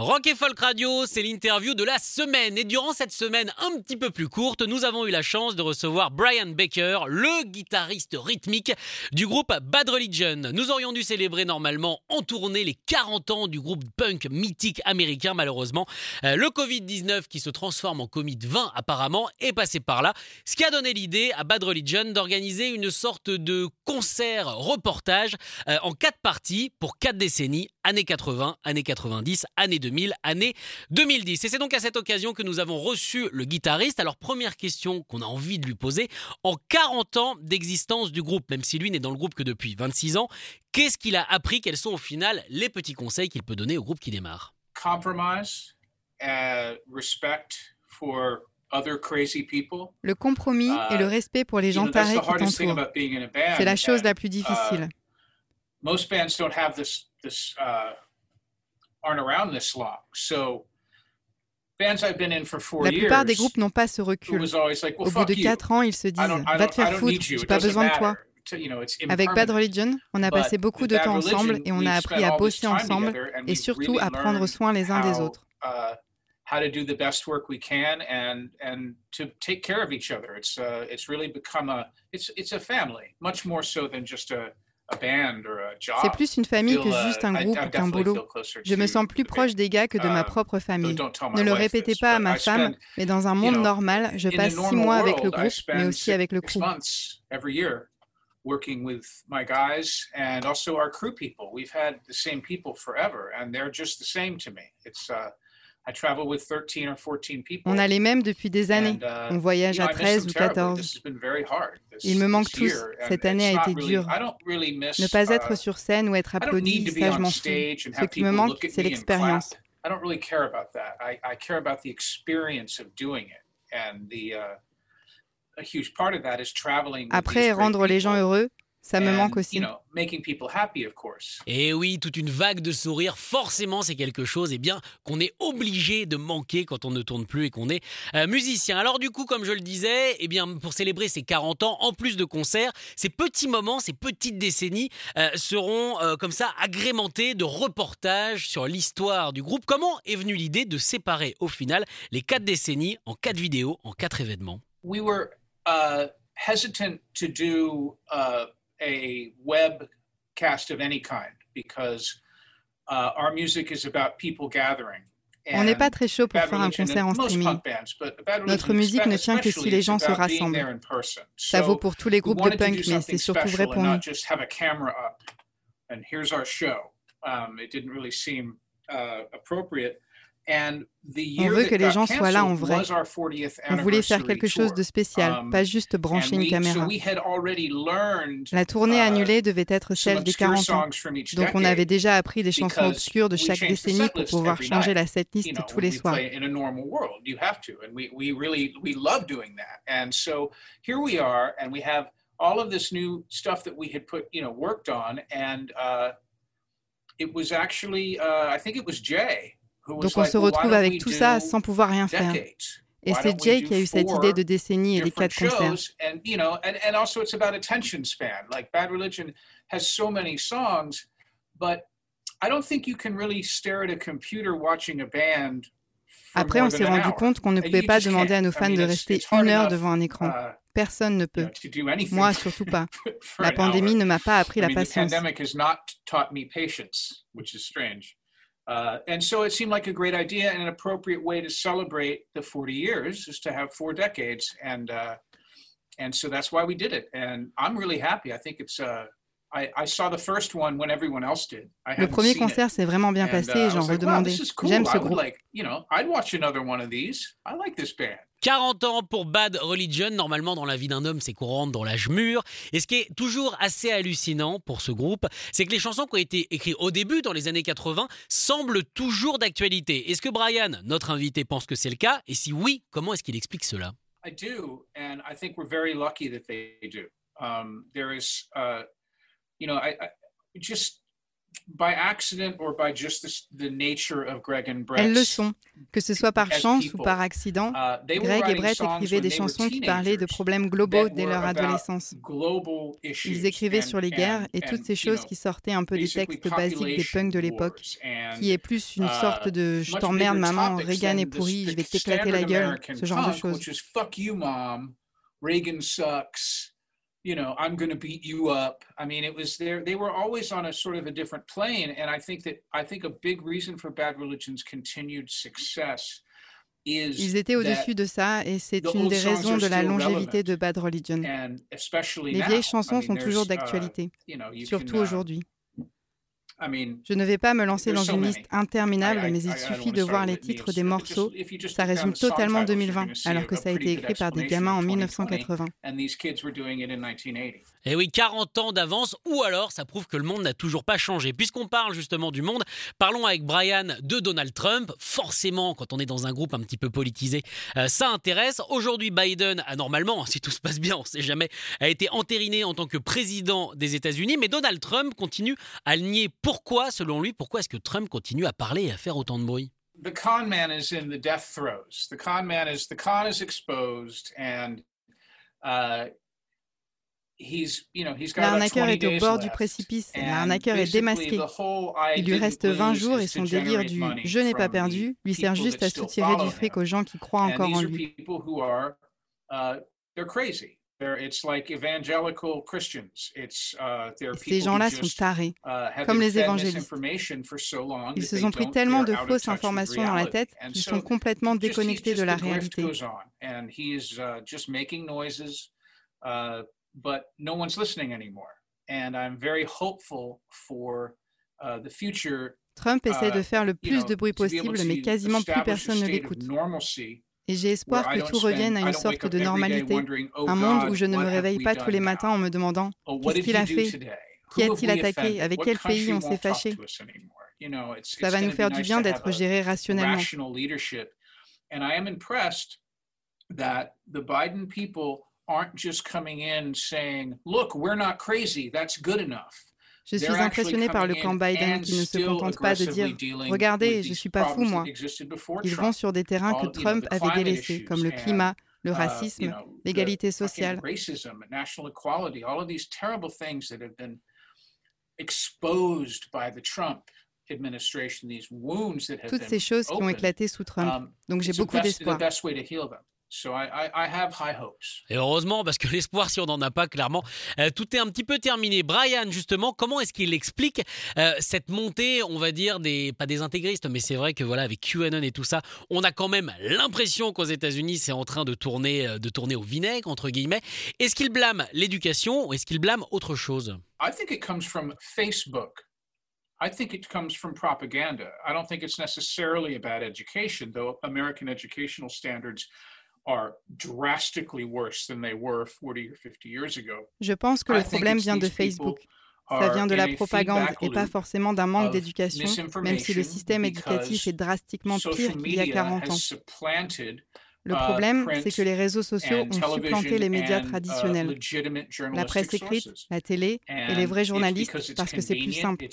Rock et Folk Radio, c'est l'interview de la semaine. Et durant cette semaine un petit peu plus courte, nous avons eu la chance de recevoir Brian Baker, le guitariste rythmique du groupe Bad Religion. Nous aurions dû célébrer normalement en tournée les 40 ans du groupe punk mythique américain. Malheureusement, le Covid-19 qui se transforme en Covid-20 apparemment est passé par là. Ce qui a donné l'idée à Bad Religion d'organiser une sorte de concert-reportage en 4 parties pour 4 décennies, années 80, années 90, années 2000, année 2010. Et c'est donc à cette occasion que nous avons reçu le guitariste. Alors, première question qu'on a envie de lui poser, en 40 ans d'existence du groupe, même si lui n'est dans le groupe que depuis 26 ans, qu'est-ce qu'il a appris? Quels sont au final les petits conseils qu'il peut donner au groupe qui démarre? Compromise, respect for other crazy people. Le compromis et le respect pour les gens tarés qui t'entourent. C'est la chose la plus difficile. Most bands don't have this aren't around this long. So bands I've been in for 4 years. La plupart des groupes n'ont pas ce recul. Au bout de 4 ans, ils se disent va te faire foutre, j'ai pas besoin de toi. Avec Bad Religion, on a passé beaucoup de temps ensemble et on a appris à bosser ensemble et surtout à prendre soin les uns des autres. How to do the best work we can and to take care of each other. It's really become a family, much more so than just a band or a job. C'est plus une famille que juste un groupe ou qu'un boulot. Je me sens plus proche des gars que de ma propre famille. Ne le répétez pas à ma femme, mais dans un monde normal, je passe 6 mois avec le groupe, mais aussi avec le crew. Working with my guys and also our crew people. We've had the same people forever, and they're just the same to me. It's I travel with 13 or 14 people. On a les mêmes depuis des années. On voyage à 13 ou 14. Ils me manquent tous. Cette année a été dure. Ne pas être sur scène ou être applaudi, ça je m'en fous. Ce qui me manque, c'est l'expérience. I don't really care about that. I care about the experience of doing it. And a huge part of that is traveling. Après, rendre les gens heureux. Ça me manque aussi. Making people happy, of course. Et oui, toute une vague de sourires. Forcément, c'est quelque chose qu'on est obligé de manquer quand on ne tourne plus et qu'on est musicien. Alors du coup, comme je le disais, pour célébrer ces 40 ans, en plus de concerts, ces petits moments, ces petites décennies seront comme ça agrémentés de reportages sur l'histoire du groupe. Comment est venue l'idée de séparer au final les 4 décennies en 4 vidéos, en 4 événements? We were hesitant to do a webcast of any kind because our music is about people gathering. On n'est pas très chaud pour faire un concert en streaming. Notre musique ne tient que si les gens se rassemblent. Ça vaut pour tous les groupes de punk, mais c'est surtout vrai pour nous. And here's our show. It didn't really seem appropriate. On veut que les gens soient là en vrai. On voulait faire quelque chose de spécial, pas juste brancher une caméra. La tournée annulée devait être celle des 40 ans. Donc on avait déjà appris des chansons obscures de chaque décennie pour pouvoir changer la setlist tous les soirs. Donc on se retrouve avec tout ça sans pouvoir rien faire. Et c'est Jay qui a eu cette idée de décennies et des 4 concerts. Après, on s'est rendu compte qu'on ne pouvait pas demander à nos fans de rester 1 heure devant un écran. Personne ne peut. Moi, surtout pas. La pandémie ne m'a pas appris la patience. And so it seemed like a great idea and an appropriate way to celebrate the 40 years is to have 4 decades, and so that's why we did it. And I'm really happy. I think it's Le premier concert s'est vraiment bien passé et j'en redemandais. J'aime ce groupe. 40 ans pour Bad Religion. Normalement, dans la vie d'un homme, c'est qu'on rentre dans l'âge mûr. Et ce qui est toujours assez hallucinant pour ce groupe, c'est que les chansons qui ont été écrites au début, dans les années 80, semblent toujours d'actualité. Est-ce que Brian, notre invité, pense que c'est le cas? Et si oui, comment est-ce qu'il explique cela? I do, and I think we're very lucky that they do. There is... I just by accident or by just the nature of Greg and Brett. Elles le sont, que ce soit par chance ou par accident. Greg et Brett écrivaient des chansons qui parlaient de problèmes globaux dès leur adolescence. Ils écrivaient sur les guerres et toutes ces choses qui sortaient un peu des textes basiques des punks de l'époque, qui est plus une sorte de « je t'emmerde maman, Reagan est pourri, je vais t'éclater la gueule », ce genre de choses. Fuck you mom, Reagan sucks. I'm going to beat you up. I mean, it was there. They were always on a sort of a different plane. And I think a big reason for Bad Religion's continued success is ils étaient au-dessus de ça, et c'est une des raisons de la longévité de Bad Religion. Les vieilles chansons sont toujours d'actualité, surtout aujourd'hui. Je ne vais pas me lancer dans une liste interminable, mais il suffit de voir les titres des morceaux. Ça résume totalement 2020, alors que ça a été écrit par des gamins en 1980. Et oui, 40 ans d'avance, ou alors ça prouve que le monde n'a toujours pas changé. Puisqu'on parle justement du monde, parlons avec Brian de Donald Trump. Forcément, quand on est dans un groupe un petit peu politisé, ça intéresse. Aujourd'hui, Biden a normalement, si tout se passe bien, on ne sait jamais, a été entériné en tant que président des États-Unis, mais Donald Trump continue à le nier. Pourquoi, selon lui, pourquoi est-ce que Trump continue à parler et à faire autant de bruit? The con man is in the death throes. The con is exposed and he's got l'arnaqueur est au bord du précipice. L'arnaqueur est démasqué. Il lui reste 20 jours et son délire du « je n'ai pas perdu » lui sert juste à soutirer du fric aux gens qui croient encore en lui. Ces gens-là sont tarés, comme les évangélistes. Ils se sont pris tellement de fausses informations dans la tête qu'ils sont complètement déconnectés de la réalité. Trump essaie de faire le plus de bruit possible, mais quasiment plus personne ne l'écoute. Et j'ai espoir que tout revienne à une sorte de normalité, un monde où je ne me réveille pas tous les matins en me demandant « qu'est-ce qu'il a fait ? Qui a-t-il attaqué ? Avec quel pays on s'est fâché ?» Ça va nous faire du bien d'être gérés rationnellement. Je suis impressionné par le camp Biden qui ne se contente pas de dire « Regardez, je ne suis pas fou, moi ». Ils vont sur des terrains que Trump avait délaissés, comme le climat, le racisme, l'égalité sociale. Toutes ces choses qui ont éclaté sous Trump. Donc j'ai beaucoup d'espoir. Et heureusement, parce que l'espoir, si on n'en a pas, clairement, tout est un petit peu terminé. Brian, justement, comment est-ce qu'il explique cette montée, on va dire, pas des intégristes, mais c'est vrai que voilà, avec QAnon et tout ça, on a quand même l'impression qu'aux États-Unis, c'est en train de tourner au vinaigre, entre guillemets. Est-ce qu'il blâme l'éducation ou est-ce qu'il blâme autre chose? I think it comes from Facebook. I think it comes from propaganda. I don't think it's necessarily about education, though American educational standards are drastically worse than they were 40 or 50 years ago. Je pense que le problème vient de Facebook. Ça vient de la propagande et pas forcément d'un manque d'éducation, même si le système éducatif est drastiquement pire qu'il y a 40 ans. Le problème, c'est que les réseaux sociaux ont supplanté les médias traditionnels, la presse écrite, la télé et les vrais journalistes, parce que c'est plus simple.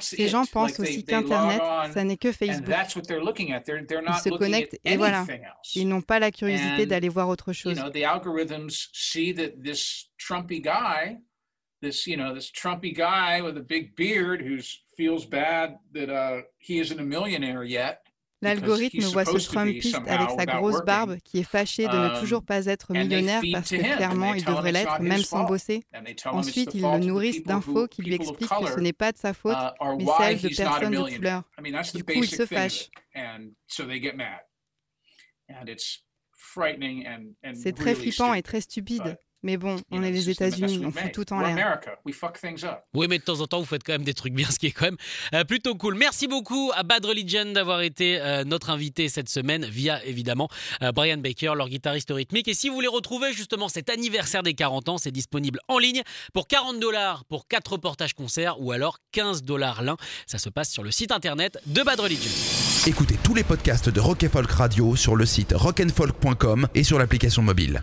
Ces gens pensent aussi qu'Internet, ça n'est que Facebook. Ils se connectent et voilà, ils n'ont pas la curiosité d'aller voir autre chose. This Trumpy guy with a big beard who feels bad that he isn't a millionaire yet. L'algorithme voit ce Trumpiste avec sa grosse barbe qui est fâché de ne toujours pas être millionnaire parce que clairement il devrait l'être même sans bosser. Ensuite, ils le nourrissent d'infos qui lui expliquent que ce n'est pas de sa faute, mais celle de personnes de couleur. Du coup, ils se fâchent. And it's frightening and c'est très really flippant stupid, et très stupide. But... Mais bon, on est les États-Unis, on fout tout en l'air. Oui, mais de temps en temps, vous faites quand même des trucs bien, ce qui est quand même plutôt cool. Merci beaucoup à Bad Religion d'avoir été notre invité cette semaine via, évidemment, Brian Baker, leur guitariste rythmique. Et si vous voulez retrouver justement cet anniversaire des 40 ans, c'est disponible en ligne pour $40 pour 4 reportages concerts ou alors $15 l'un. Ça se passe sur le site internet de Bad Religion. Écoutez tous les podcasts de Rock et Folk Radio sur le site rockandfolk.com et sur l'application mobile.